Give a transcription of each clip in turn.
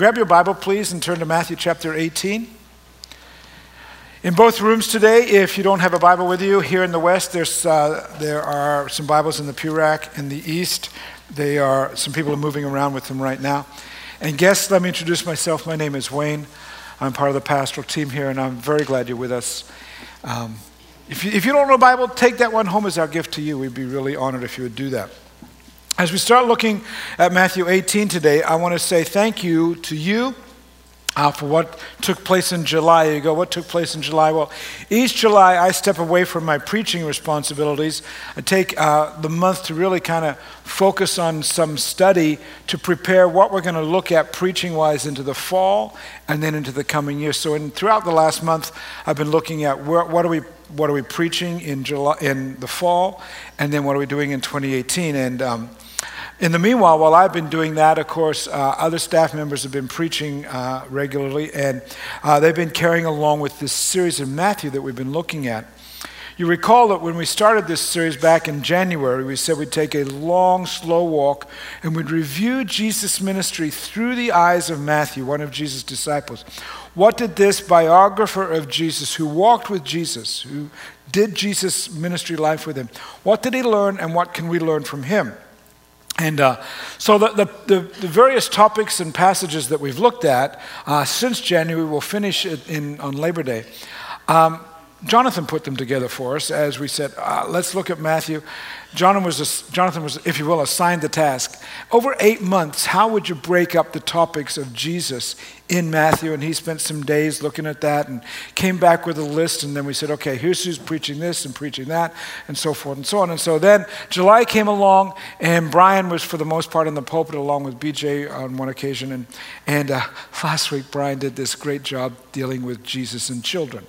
Grab your Bible, please, and turn to Matthew chapter 18. In both rooms today, if you don't have a Bible with you, here in the West, there are some Bibles in the pew rack. In the East, some people are moving around with them right now. And guests, let me introduce myself. My name is Wayne. I'm part of the pastoral team here, and I'm very glad you're with us. If you don't know the Bible, take that one home as our gift to you. We'd be really honored if you would do that. As we start looking at Matthew 18 today, I want to say thank you to you for what took place in July. You go, what took place in July? Well, each July I step away from my preaching responsibilities. I take the month to really kind of focus on some study to prepare what we're going to look at preaching-wise into the fall and then into the coming year. So throughout the last month, I've been looking at what are we preaching in July, in the fall, and then what are we doing in 2018. And in the meanwhile, while I've been doing that, of course, other staff members have been preaching regularly, and they've been carrying along with this series in Matthew that we've been looking at. You recall that when we started this series back in January, we said we'd take a long, slow walk, and we'd review Jesus' ministry through the eyes of Matthew, one of Jesus' disciples. What did this biographer of Jesus, who walked with Jesus, who did Jesus' ministry life with him, what did he learn, and what can we learn from him? And so the various topics and passages that we've looked at since January, we'll finish it on Labor Day. Jonathan put them together for us as we said, let's look at Matthew. Jonathan was, if you will, assigned the task. Over 8 months, how would you break up the topics of Jesus in Matthew? And he spent some days looking at that and came back with a list. And then we said, okay, here's who's preaching this and preaching that and so forth and so on. And so then July came along, and Brian was for the most part in the pulpit along with BJ on one occasion. And last week, Brian did this great job dealing with Jesus and children.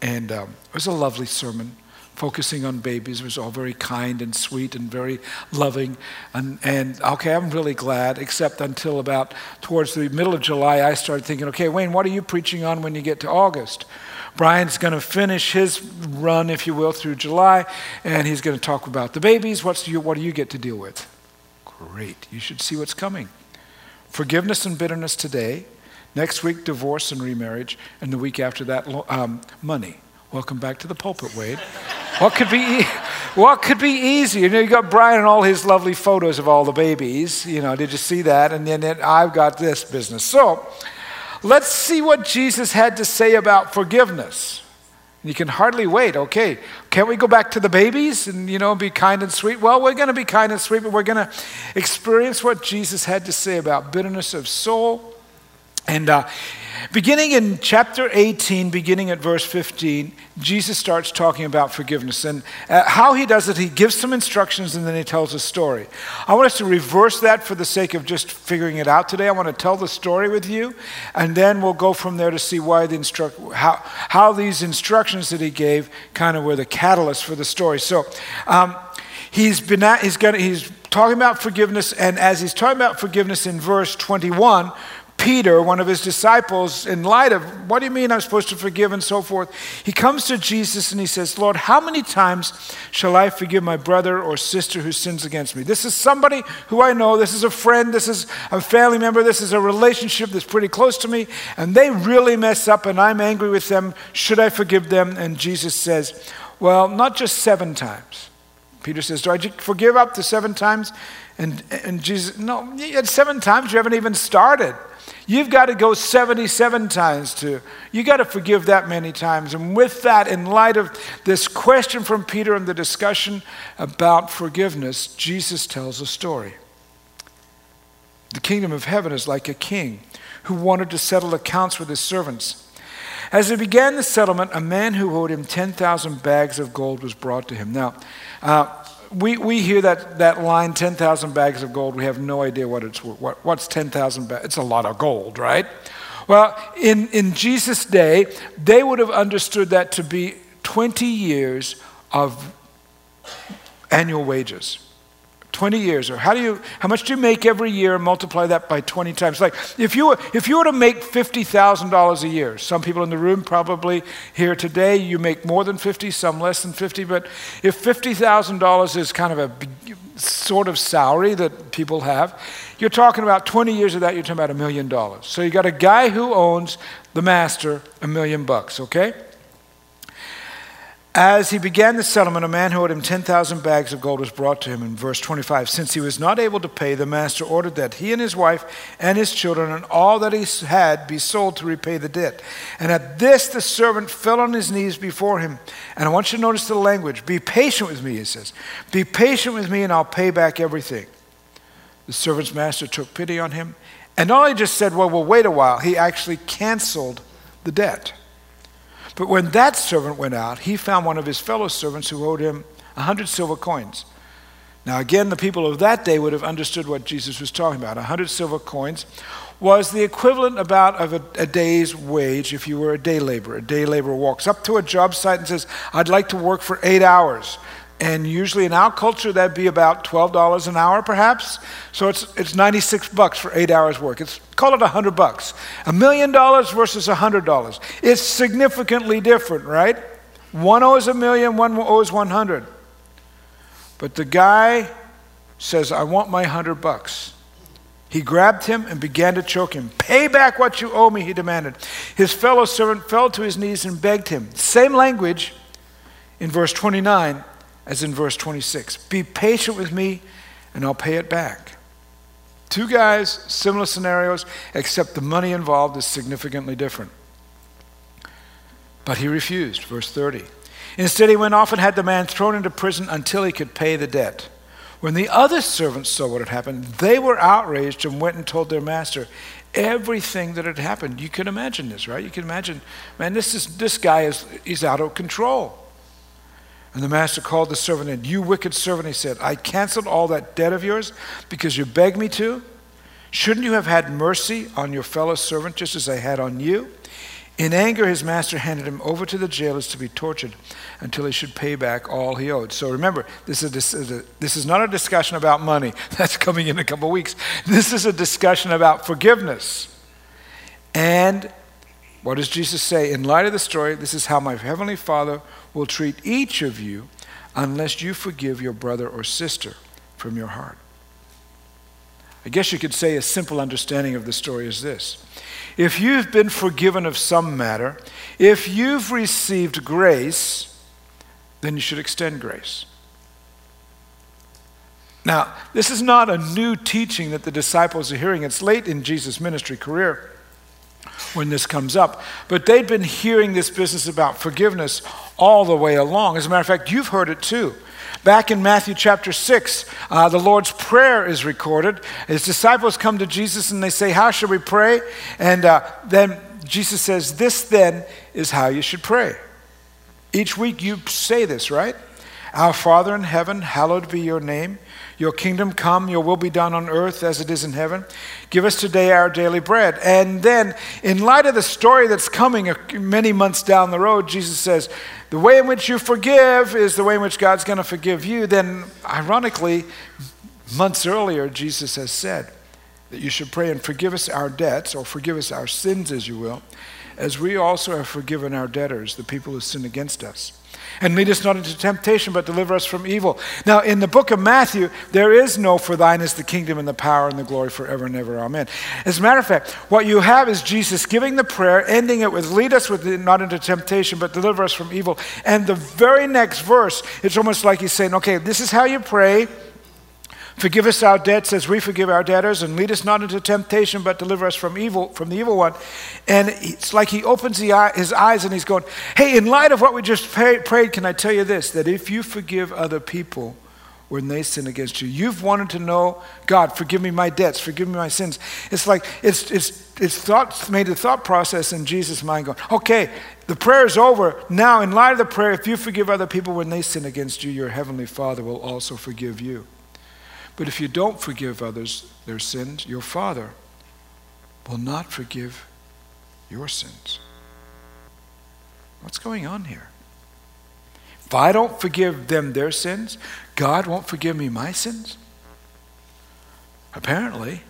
And it was a lovely sermon, focusing on babies. It was all very kind and sweet and very loving. And okay, I'm really glad, except until about towards the middle of July, I started thinking, okay, Wayne, what are you preaching on when you get to August? Brian's going to finish his run, if you will, through July, and he's going to talk about the babies. What do you get to deal with? Great. You should see what's coming. Forgiveness and bitterness today. Next week, divorce and remarriage, and the week after that, money. Welcome back to the pulpit, Wade. What could be easier? You know, you got Brian and all his lovely photos of all the babies. You know, did you see that? And then I've got this business. So let's see what Jesus had to say about forgiveness. You can hardly wait. Okay, can't we go back to the babies and, you know, be kind and sweet? Well, we're going to be kind and sweet, but we're going to experience what Jesus had to say about bitterness of soul. And beginning in chapter 18, beginning at verse 15, Jesus starts talking about forgiveness. And how he does it, he gives some instructions and then he tells a story. I want us to reverse that for the sake of just figuring it out today. I want to tell the story with you, and then we'll go from there to see why how these instructions that he gave kind of were the catalyst for the story. So he's talking about forgiveness, and as he's talking about forgiveness in verse 21, Peter, one of his disciples, in light of, what do you mean I'm supposed to forgive and so forth? He comes to Jesus and he says, Lord, how many times shall I forgive my brother or sister who sins against me? This is somebody who I know. This is a friend. This is a family member. This is a relationship that's pretty close to me. And they really mess up and I'm angry with them. Should I forgive them? And Jesus says, well, not just 7 times. Peter says, do I forgive up to 7 times? And Jesus, no, 7 times you haven't even started. You've got to go 77 times to. You got to forgive that many times. And with that, in light of this question from Peter and the discussion about forgiveness, Jesus tells a story. The kingdom of heaven is like a king who wanted to settle accounts with his servants. As he began the settlement, a man who owed him 10,000 bags of gold was brought to him. Now, we hear that line, 10,000 bags of gold. We have no idea what it's worth. What's 10,000 bags? It's a lot of gold, right? Well, in Jesus' day, they would have understood that to be 20 years of annual wages. 20 years, or how much do you make every year? Multiply that by 20 times. Like if you were to make $50,000 a year, some people in the room probably here today, you make more than 50, some less than 50, but if $50,000 is kind of a sort of salary that people have, you're talking about 20 years of that, you're talking about $1 million. So you got a guy who owns the master $1 million, okay? As he began the settlement, a man who owed him 10,000 bags of gold was brought to him. In verse 25, since he was not able to pay, the master ordered that he and his wife and his children and all that he had be sold to repay the debt. And at this, the servant fell on his knees before him. And I want you to notice the language. Be patient with me, he says. Be patient with me and I'll pay back everything. The servant's master took pity on him. And not only just said, well, we'll wait a while. He actually canceled the debt. But when that servant went out, he found one of his fellow servants who owed him 100 silver coins. Now again, the people of that day would have understood what Jesus was talking about. 100 silver coins was the equivalent about of a day's wage if you were a day laborer. A day laborer walks up to a job site and says, I'd like to work for 8 hours. And usually in our culture, that'd be about $12 an hour perhaps. So it's $96 for 8 hours work. It's call it $100. $1 million versus $100. It's significantly different, right? One owes $1 million, one owes 100. But the guy says, I want my $100. He grabbed him and began to choke him. Pay back what you owe me, he demanded. His fellow servant fell to his knees and begged him. Same language in verse 29. As in verse 26, be patient with me and I'll pay it back. Two guys, similar scenarios, except the money involved is significantly different. But he refused, verse 30. Instead, he went off and had the man thrown into prison until he could pay the debt. When the other servants saw what had happened, they were outraged and went and told their master everything that had happened. You can imagine this, right? You can imagine, man, this guy is out of control. And the master called the servant in. You wicked servant, he said, I canceled all that debt of yours because you begged me to. Shouldn't you have had mercy on your fellow servant just as I had on you? In anger, his master handed him over to the jailers to be tortured until he should pay back all he owed. So remember, this is not a discussion about money. That's coming in a couple of weeks. This is a discussion about forgiveness. And what does Jesus say? In light of the story, this is how my heavenly Father will treat each of you unless you forgive your brother or sister from your heart. I guess you could say a simple understanding of the story is this. If you've been forgiven of some matter, if you've received grace, then you should extend grace. Now, this is not a new teaching that the disciples are hearing. It's late in Jesus' ministry career when this comes up. But they'd been hearing this business about forgiveness all the way along. As a matter of fact, you've heard it too. Back in Matthew chapter 6, the Lord's Prayer is recorded. His disciples come to Jesus and they say, how should we pray? And then Jesus says, this then is how you should pray. Each week you say this, right? Our Father in heaven, hallowed be your name. Your kingdom come, your will be done on earth as it is in heaven. Give us today our daily bread. And then, in light of the story that's coming many months down the road, Jesus says, the way in which you forgive is the way in which God's going to forgive you. Then, ironically, months earlier, Jesus has said that you should pray and forgive us our debts, or forgive us our sins, as you will, as we also have forgiven our debtors, the people who sin against us. And lead us not into temptation, but deliver us from evil. Now, in the book of Matthew, there is no, for thine is the kingdom and the power and the glory forever and ever. Amen. As a matter of fact, what you have is Jesus giving the prayer, ending it with, lead us with not into temptation, but deliver us from evil. And the very next verse, it's almost like he's saying, okay, this is how you pray. Forgive us our debts as we forgive our debtors, and lead us not into temptation, but deliver us from evil, from the evil one. And it's like he opens his eyes and he's going, hey, in light of what we just prayed, can I tell you this, that if you forgive other people when they sin against you, you've wanted to know, God, forgive me my debts, forgive me my sins. It's like, made the thought process in Jesus' mind going, okay, the prayer is over. Now, in light of the prayer, if you forgive other people when they sin against you, your heavenly Father will also forgive you. But if you don't forgive others their sins, your Father will not forgive your sins. What's going on here? If I don't forgive them their sins, God won't forgive me my sins? apparently.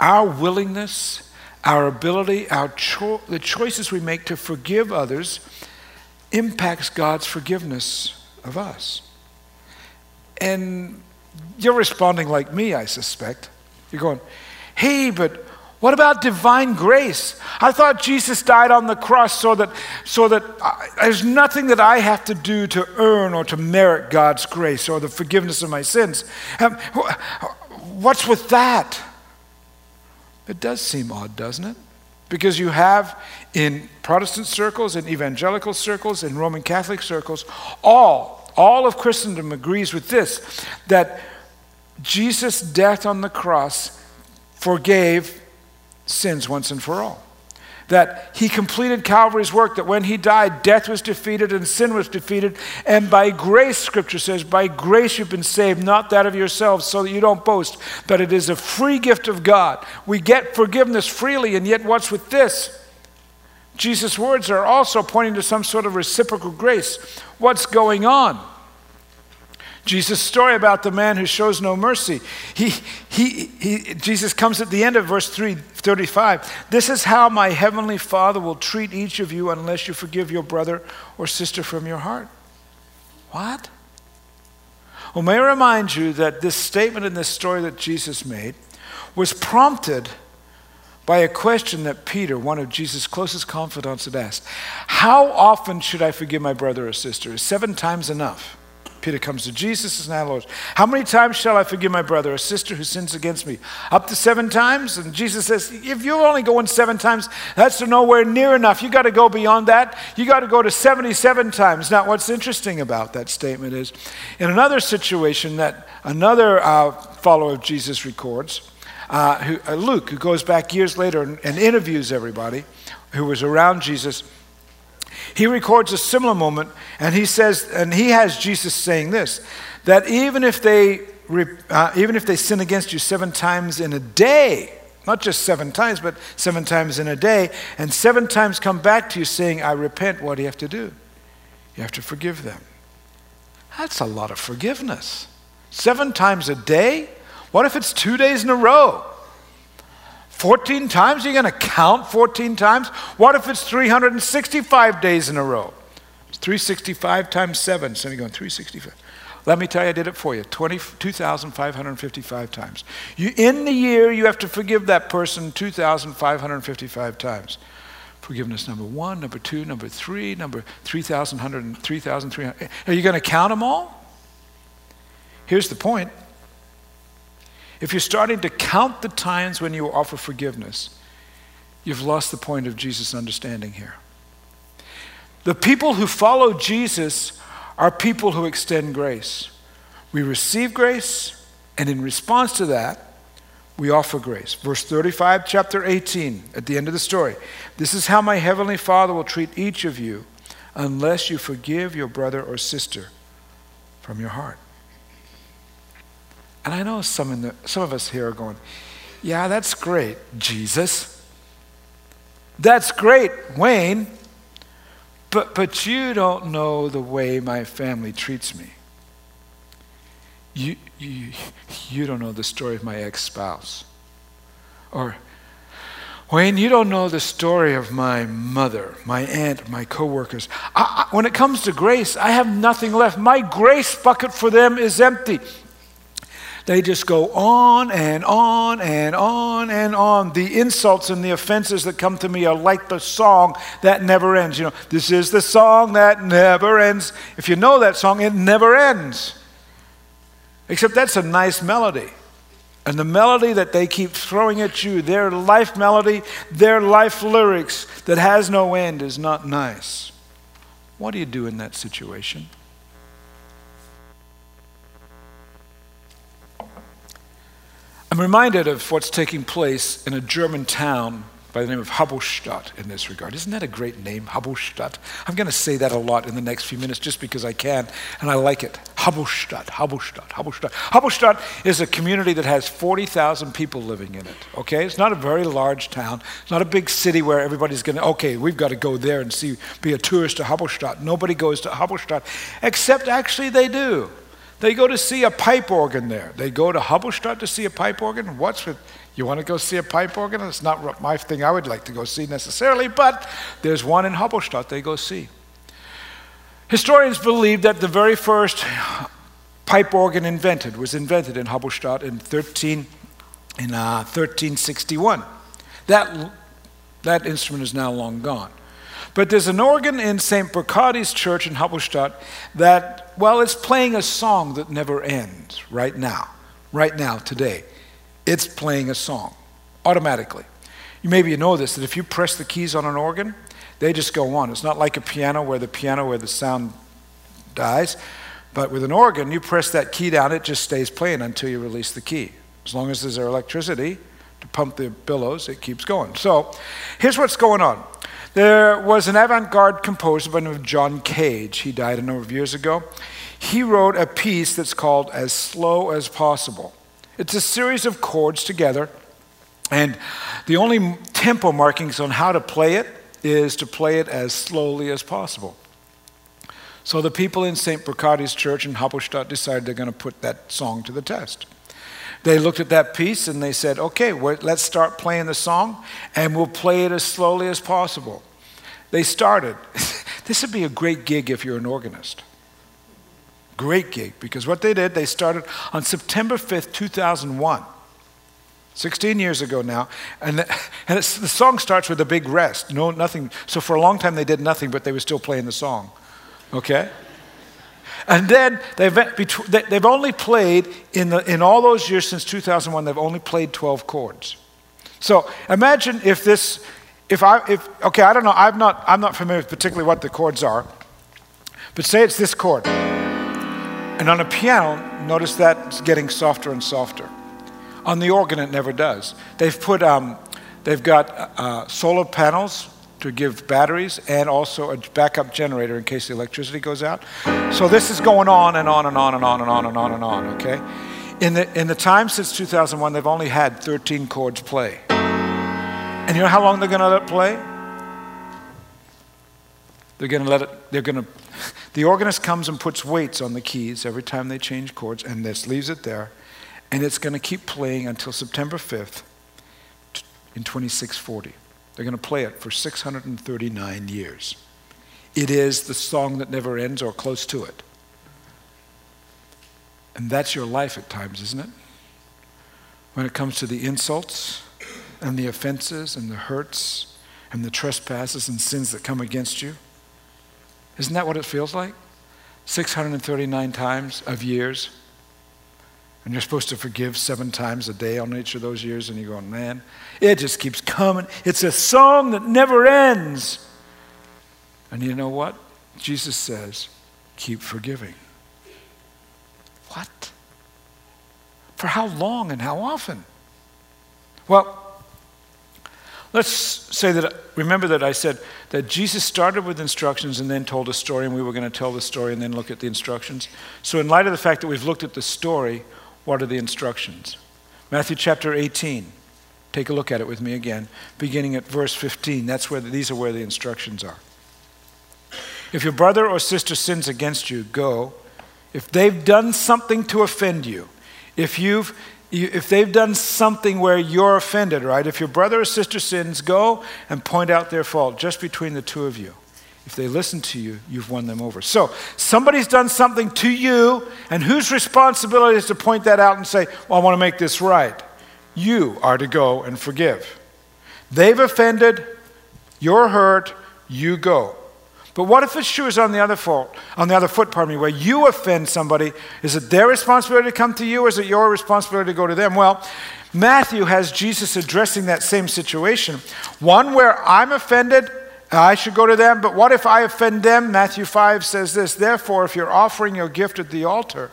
Our willingness, our ability, the choices we make to forgive others impacts God's forgiveness of us. And you're responding like me, I suspect. You're going, hey, but what about divine grace? I thought Jesus died on the cross so that there's nothing that I have to do to earn or to merit God's grace or the forgiveness of my sins. What's with that? It does seem odd, doesn't it? Because you have in Protestant circles, in evangelical circles, in Roman Catholic circles, all of Christendom agrees with this, that Jesus' death on the cross forgave sins once and for all. That he completed Calvary's work, that when he died, death was defeated and sin was defeated. And by grace, Scripture says, by grace you've been saved, not that of yourselves, so that you don't boast. But it is a free gift of God. We get forgiveness freely, and yet what's with this? Jesus' words are also pointing to some sort of reciprocal grace. What's going on? Jesus' story about the man who shows no mercy. Jesus comes at the end of verse 35. This is how my heavenly Father will treat each of you unless you forgive your brother or sister from your heart. What? Well, may I remind you that this statement in this story that Jesus made was prompted by a question that Peter, one of Jesus' closest confidants, had asked. How often should I forgive my brother or sister? Is 7 times enough? Peter comes to Jesus and says, Lord, how many times shall I forgive my brother or sister who sins against me? Up to 7 times? And Jesus says, if you're only going 7 times, that's nowhere near enough. You got to go beyond that. You got to go to 77 times. Now, what's interesting about that statement is, in another situation that another follower of Jesus records, Luke, who goes back years later and interviews everybody who was around Jesus, he records a similar moment, and he says, and he has Jesus saying this, that even if they sin against you 7 times in a day, not just 7 times, but 7 times in a day, and 7 times come back to you saying, I repent, what do you have to do? You have to forgive them. That's a lot of forgiveness. 7 times a day? What if it's 2 days in a row? 14 times? You're going to count 14 times? What if it's 365 days in a row? 365 times 7. So you're going 365. Let me tell you, I did it for you. 2,555 times. In the year, you have to forgive that person 2,555 times. Forgiveness number 1, number 2, number 3, number 3,100, 3,300. Are you going to count them all? Here's the point. If you're starting to count the times when you offer forgiveness, you've lost the point of Jesus' understanding here. The people who follow Jesus are people who extend grace. We receive grace, and in response to that, we offer grace. Verse 35, chapter 18, at the end of the story. This is how my heavenly Father will treat each of you unless you forgive your brother or sister from your heart. And I know some of us here are going, yeah, that's great, Jesus. That's great, Wayne. But you don't know the way my family treats me. You don't know the story of my ex-spouse. Or, Wayne, you don't know the story of my mother, my aunt, my coworkers. When it comes to grace, I have nothing left. My grace bucket for them is empty. They just go on and on and on and on. The insults and the offenses that come to me are like the song that never ends. You know, this is the song that never ends. If you know that song, it never ends. Except that's a nice melody. And the melody that they keep throwing at you, their life melody, their life lyrics that has no end is not nice. What do you do in that situation? I'm reminded of what's taking place in a German town by the name of Halberstadt in this regard. Isn't that a great name, Halberstadt? I'm going to say that a lot in the next few minutes just because I can, and I like it. Halberstadt, Halberstadt, Halberstadt. Halberstadt is a community that has 40,000 people living in it, okay? It's not a very large town. It's not a big city where everybody's going to, okay, we've got to go there and be a tourist to Halberstadt. Nobody goes to Halberstadt, except actually they do. They go to see a pipe organ there. They go to Halberstadt to see a pipe organ. What's with, you want to go see a pipe organ? It's not my thing I would like to go see necessarily, but there's one in Halberstadt they go see. Historians believe that the very first pipe organ was invented in Halberstadt in 1361. That instrument is now long gone. But there's an organ in St. Bercati's Church in Halberstadt that, well, it's playing a song that never ends right now, today. It's playing a song automatically. You know this, that if you press the keys on an organ, they just go on. It's not like a piano where the sound dies, but with an organ, you press that key down, it just stays playing until you release the key. As long as there's electricity to pump the billows, it keeps going. So here's what's going on. There was an avant-garde composer by the name of John Cage. He died a number of years ago. He wrote a piece that's called As Slow As Possible. It's a series of chords together, and the only tempo markings on how to play it is to play it as slowly as possible. So the people in St. Bacardi's Church in Halberstadt decided they're going to put that song to the test. They looked at that piece and they said, okay, let's start playing the song and we'll play it as slowly as possible. They started. This would be a great gig if you're an organist. Great gig, because what they did, they started on September 5th, 2001, 16 years ago now, and the song starts with a big rest, nothing. So for a long time they did nothing, but they were still playing the song, okay? And then they've only played, in all those years since 2001, they've only played 12 chords. So imagine I don't know, I'm not familiar with particularly what the chords are, but say it's this chord. And on a piano, notice that's getting softer and softer. On the organ, it never does. They've got solar panels to give batteries and also a backup generator in case the electricity goes out. So this is going on and on and on and on and on and on and on, okay? In the time since 2001, they've only had 13 chords play. And you know how long they're gonna let it play? The organist comes and puts weights on the keys every time they change chords, and this leaves it there, and it's gonna keep playing until September 5th in 2640. They're going to play it for 639 years. It is the song that never ends, or close to it. And that's your life at times, isn't it? When it comes to the insults and the offenses and the hurts and the trespasses and sins that come against you. Isn't that what it feels like? 639 times of years. And you're supposed to forgive 7 times a day on each of those years, and you're going, man, it just keeps coming. It's a song that never ends. And you know what? Jesus says, keep forgiving. What? For how long and how often? Well, let's say that, remember that I said that Jesus started with instructions and then told a story, and we were going to tell the story and then look at the instructions. So in light of the fact that we've looked at the story, what are the instructions? Matthew chapter 18. Take a look at it with me again, beginning at verse 15. These are where the instructions are. If your brother or sister sins against you, go. If they've done something to offend you, if they've done something where you're offended, right? If your brother or sister sins, go and point out their fault just between the two of you. If they listen to you, you've won them over. So somebody's done something to you, and whose responsibility is to point that out and say, well, I want to make this right? You are to go and forgive. They've offended, you're hurt, you go. But what if the shoe is on the other foot, where you offend somebody? Is it their responsibility to come to you, or is it your responsibility to go to them? Well, Matthew has Jesus addressing that same situation. One where I'm offended, I should go to them, but what if I offend them? Matthew 5 says this, therefore, if you're offering your gift at the altar,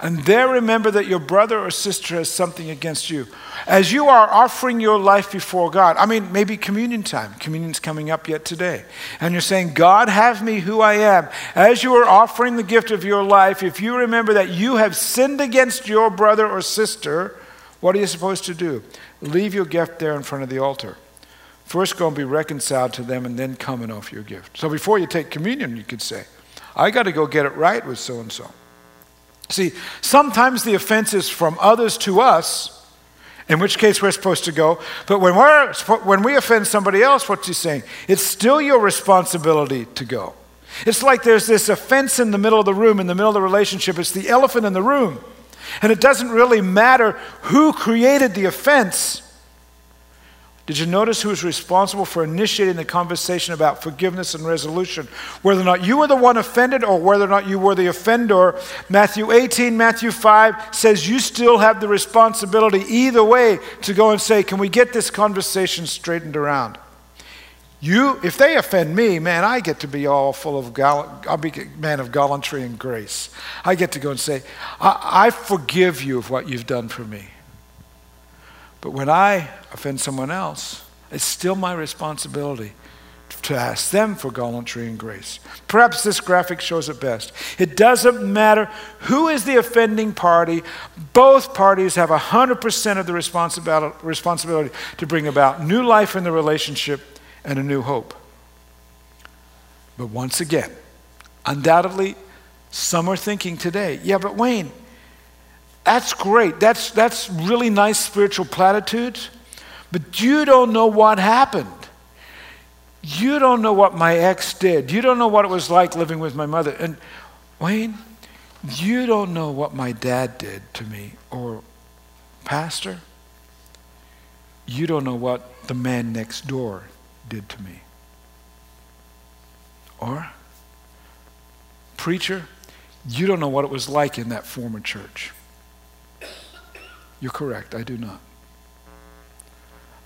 and there remember that your brother or sister has something against you. As you are offering your life before God, maybe communion time. Communion's coming up yet today. And you're saying, God, have me who I am. As you are offering the gift of your life, if you remember that you have sinned against your brother or sister, what are you supposed to do? Leave your gift there in front of the altar. First go and be reconciled to them, and then come and offer your gift. So before you take communion, you could say, I got to go get it right with so-and-so. See, sometimes the offense is from others to us, in which case we're supposed to go. But when we offend somebody else, what's he saying? It's still your responsibility to go. It's like there's this offense in the middle of the room, in the middle of the relationship. It's the elephant in the room. And it doesn't really matter who created the offense. Did you notice who's responsible for initiating the conversation about forgiveness and resolution? Whether or not you were the one offended or whether or not you were the offender, Matthew 18, Matthew 5 says you still have the responsibility either way to go and say, can we get this conversation straightened around? You, if they offend me, man, I get to be all full of, I'll be a man of gallantry and grace. I get to go and say, I forgive you of what you've done for me. But when I offend someone else, it's still my responsibility to ask them for gallantry and grace. Perhaps this graphic shows it best. It doesn't matter who is the offending party. Both parties have 100% of the responsibility to bring about new life in the relationship and a new hope. But once again, undoubtedly, some are thinking today, yeah, but Wayne, that's great. That's really nice spiritual platitudes, but you don't know what happened. You don't know what my ex did. You don't know what it was like living with my mother. And Wayne, you don't know what my dad did to me. Or pastor, you don't know what the man next door did to me. Or preacher, you don't know what it was like in that former church. You're correct, I do not.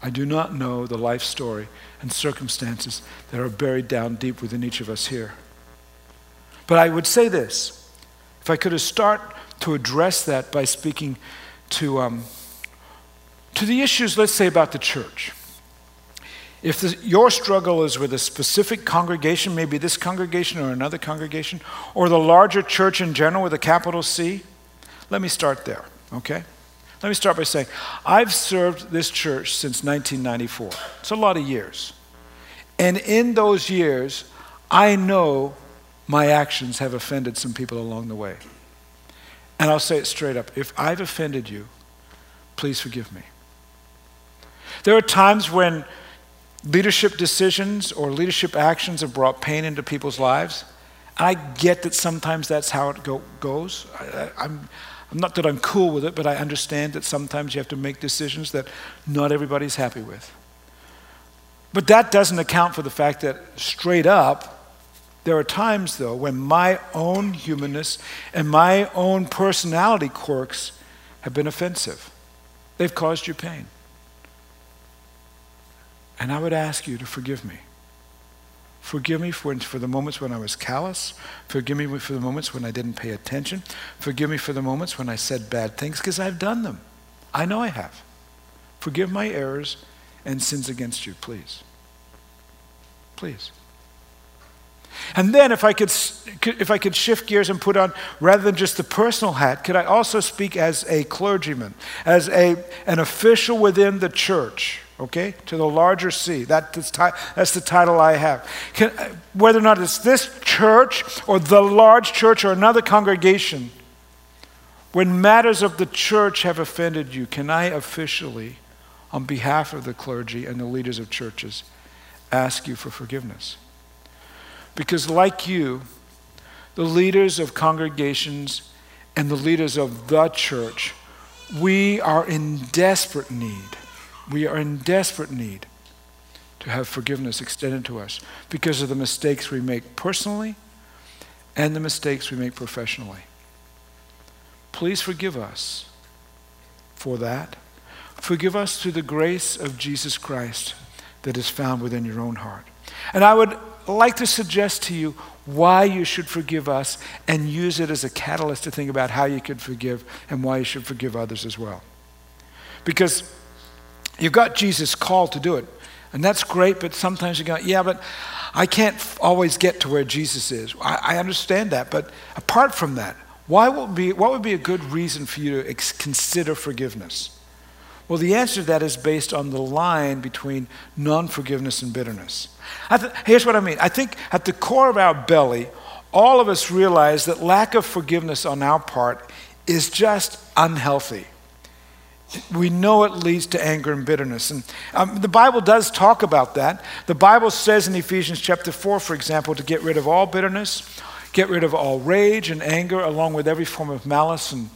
I do not know the life story and circumstances that are buried down deep within each of us here. But I would say this, if I could start to address that by speaking to the issues, let's say, about the church. If your struggle is with a specific congregation, maybe this congregation or another congregation, or the larger church in general with a capital C, let me start there, okay? Let me start by saying, I've served this church since 1994. It's a lot of years. And in those years, I know my actions have offended some people along the way. And I'll say it straight up. If I've offended you, please forgive me. There are times when leadership decisions or leadership actions have brought pain into people's lives. I get that sometimes that's how it goes. Not that I'm cool with it, but I understand that sometimes you have to make decisions that not everybody's happy with. But that doesn't account for the fact that straight up, there are times though when my own humanness and my own personality quirks have been offensive. They've caused you pain. And I would ask you to forgive me. Forgive me for the moments when I was callous. Forgive me for the moments when I didn't pay attention. Forgive me for the moments when I said bad things, because I've done them. I know I have. Forgive my errors and sins against you, please. Please. And then if I could shift gears and put on, rather than just the personal hat, could I also speak as a clergyman, as an official within the church? Okay, to the larger C. That's the title I have. Whether or not it's this church or the large church or another congregation, when matters of the church have offended you, can I officially, on behalf of the clergy and the leaders of churches, ask you for forgiveness? Because like you, the leaders of congregations and the leaders of the church, we are in desperate need to have forgiveness extended to us because of the mistakes we make personally and the mistakes we make professionally. Please forgive us for that. Forgive us through the grace of Jesus Christ that is found within your own heart. And I would like to suggest to you why you should forgive us and use it as a catalyst to think about how you could forgive and why you should forgive others as well. Because you've got Jesus' call to do it, and that's great, but sometimes you go, yeah, but I can't always get to where Jesus is. I understand that, but apart from that, what would be a good reason for you to consider forgiveness? Well, the answer to that is based on the line between non-forgiveness and bitterness. Here's what I mean. I think at the core of our belly, all of us realize that lack of forgiveness on our part is just unhealthy. We know it leads to anger and bitterness. And the Bible does talk about that. The Bible says in Ephesians chapter 4, for example, to get rid of all bitterness, get rid of all rage and anger, along with every form of malice. And,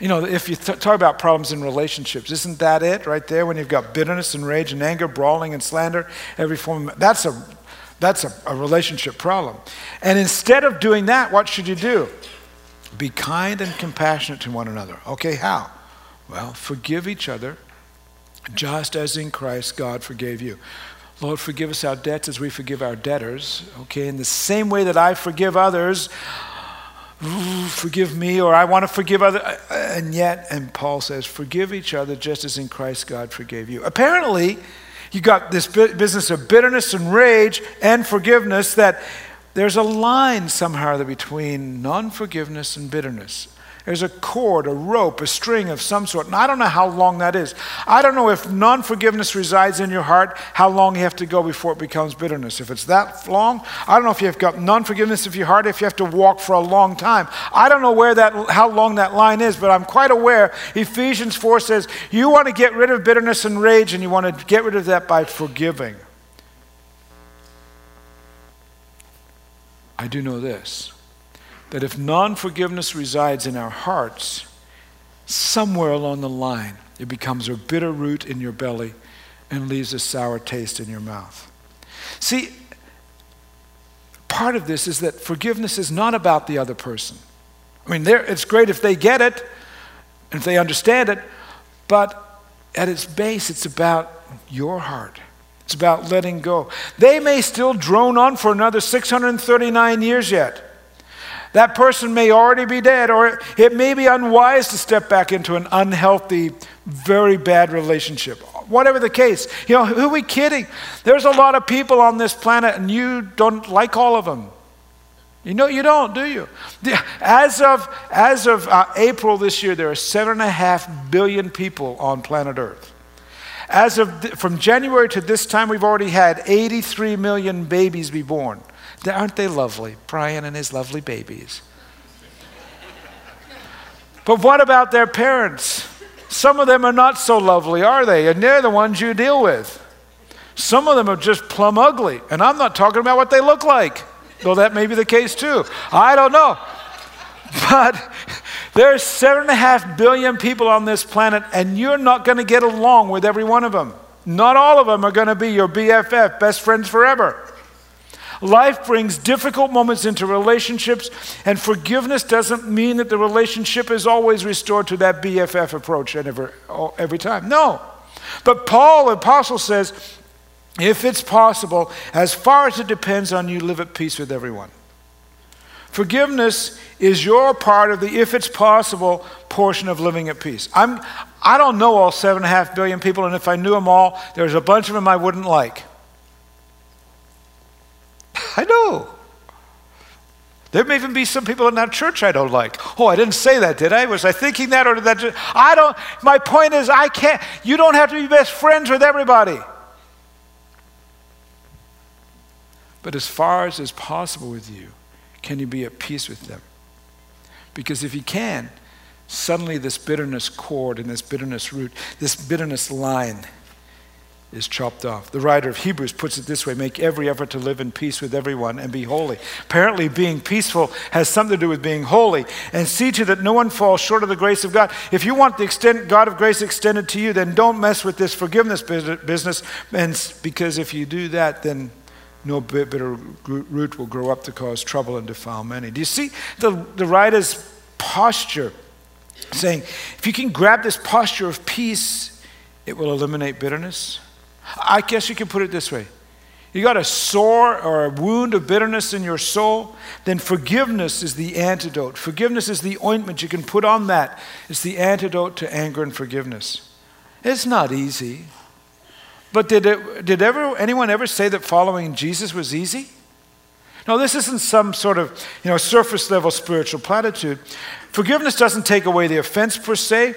you know, if you talk about problems in relationships, isn't that it right there? When you've got bitterness and rage and anger, brawling and slander, every form of, that's a relationship problem. And instead of doing that, what should you do? Be kind and compassionate to one another. Okay, how? Well, forgive each other, just as in Christ God forgave you. Lord, forgive us our debts as we forgive our debtors. Okay, in the same way that I forgive others, forgive me, or I want to forgive others. And Paul says, forgive each other just as in Christ God forgave you. Apparently, you got this business of bitterness and rage and forgiveness, that there's a line somehow between non-forgiveness and bitterness. There's a cord, a rope, a string of some sort. And I don't know how long that is. I don't know if non-forgiveness resides in your heart, how long you have to go before it becomes bitterness. If it's that long, I don't know if you've got non-forgiveness of your heart, if you have to walk for a long time. I don't know how long that line is, but I'm quite aware. Ephesians 4 says, you want to get rid of bitterness and rage, and you want to get rid of that by forgiving. I do know this, that if non-forgiveness resides in our hearts, somewhere along the line, it becomes a bitter root in your belly and leaves a sour taste in your mouth. See, part of this is that forgiveness is not about the other person. I mean, it's great if they get it, if they understand it, but at its base, it's about your heart. It's about letting go. They may still drone on for another 639 years yet. That person may already be dead, or it may be unwise to step back into an unhealthy, very bad relationship. Whatever the case, you know, who are we kidding? There's a lot of people on this planet, and you don't like all of them. You know, you don't, do you? As of April this year, there are 7.5 billion people on planet Earth. From January to this time, we've already had 83 million babies be born. Aren't they lovely? Brian and his lovely babies. But what about their parents? Some of them are not so lovely, are they? And they're the ones you deal with. Some of them are just plumb ugly. And I'm not talking about what they look like, though that may be the case too. I don't know. But there's 7.5 billion people on this planet, and you're not going to get along with every one of them. Not all of them are going to be your BFF, best friends forever. Life brings difficult moments into relationships, and forgiveness doesn't mean that the relationship is always restored to that BFF approach every time. No. But Paul, the apostle, says, if it's possible, as far as it depends on you, live at peace with everyone. Forgiveness is your part of the if it's possible portion of living at peace. I don't know all 7.5 billion people, and if I knew them all, there's a bunch of them I wouldn't like. I know. There may even be some people in our church I don't like. Oh, I didn't say that, did I? Was I thinking that, or did that just, my point is I can't, you don't have to be best friends with everybody. But as far as is possible with you, can you be at peace with them? Because if you can, suddenly this bitterness cord and this bitterness root, this bitterness line is chopped off. The writer of Hebrews puts it this way: make every effort to live in peace with everyone and be holy. Apparently being peaceful has something to do with being holy. And see to that no one falls short of the grace of God. If you want the extent God of grace extended to you, then don't mess with this forgiveness business, and because if you do that, then no bitter root will grow up to cause trouble and defile many. Do you see the writer's posture, saying, if you can grab this posture of peace, it will eliminate bitterness? I guess you can put it this way. You got a sore or a wound of bitterness in your soul, then forgiveness is the antidote. Forgiveness is the ointment you can put on that. It's the antidote to anger and forgiveness. It's not easy. But did anyone ever say that following Jesus was easy? No, this isn't some sort of, you know, surface level spiritual platitude. Forgiveness doesn't take away the offense per se.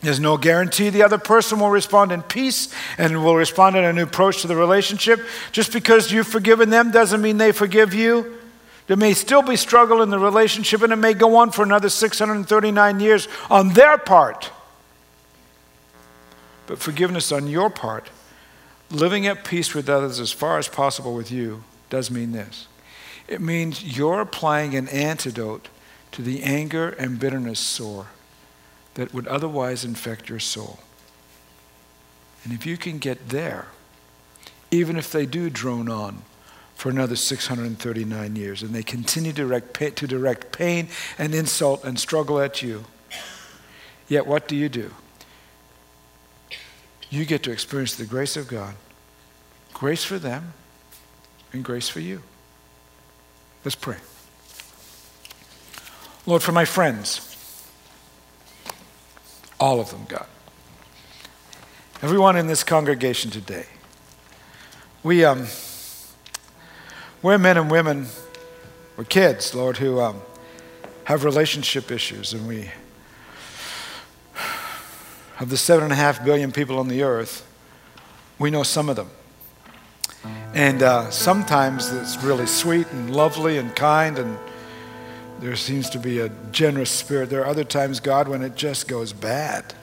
There's no guarantee the other person will respond in peace and will respond in a new approach to the relationship. Just because you've forgiven them doesn't mean they forgive you. There may still be struggle in the relationship, and it may go on for another 639 years on their part. But forgiveness on your part, living at peace with others as far as possible with you, does mean this. It means you're applying an antidote to the anger and bitterness sore that would otherwise infect your soul. And if you can get there, even if they do drone on for another 639 years and they continue to direct pain and insult and struggle at you, yet what do? You get to experience the grace of God, grace for them, and grace for you. Let's pray. Lord, for my friends, all of them, God, everyone in this congregation today, we're men and women, we're kids, Lord, who have relationship issues, and we have the 7.5 billion people on the earth, we know some of them. And sometimes it's really sweet and lovely and kind, and there seems to be a generous spirit. There are other times, God, when it just goes bad.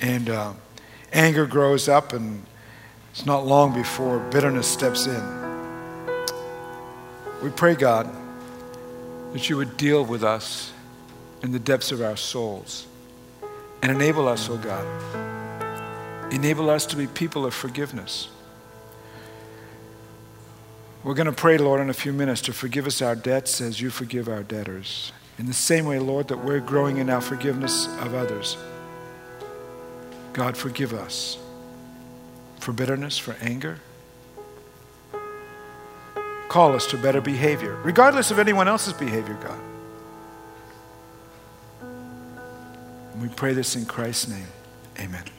And anger grows up, and it's not long before bitterness steps in. We pray, God, that you would deal with us in the depths of our souls and enable us, oh God, enable us to be people of forgiveness. We're going to pray, Lord, in a few minutes to forgive us our debts as you forgive our debtors. In the same way, Lord, that we're growing in our forgiveness of others. God, forgive us for bitterness, for anger. Call us to better behavior, regardless of anyone else's behavior, God. And we pray this in Christ's name. Amen.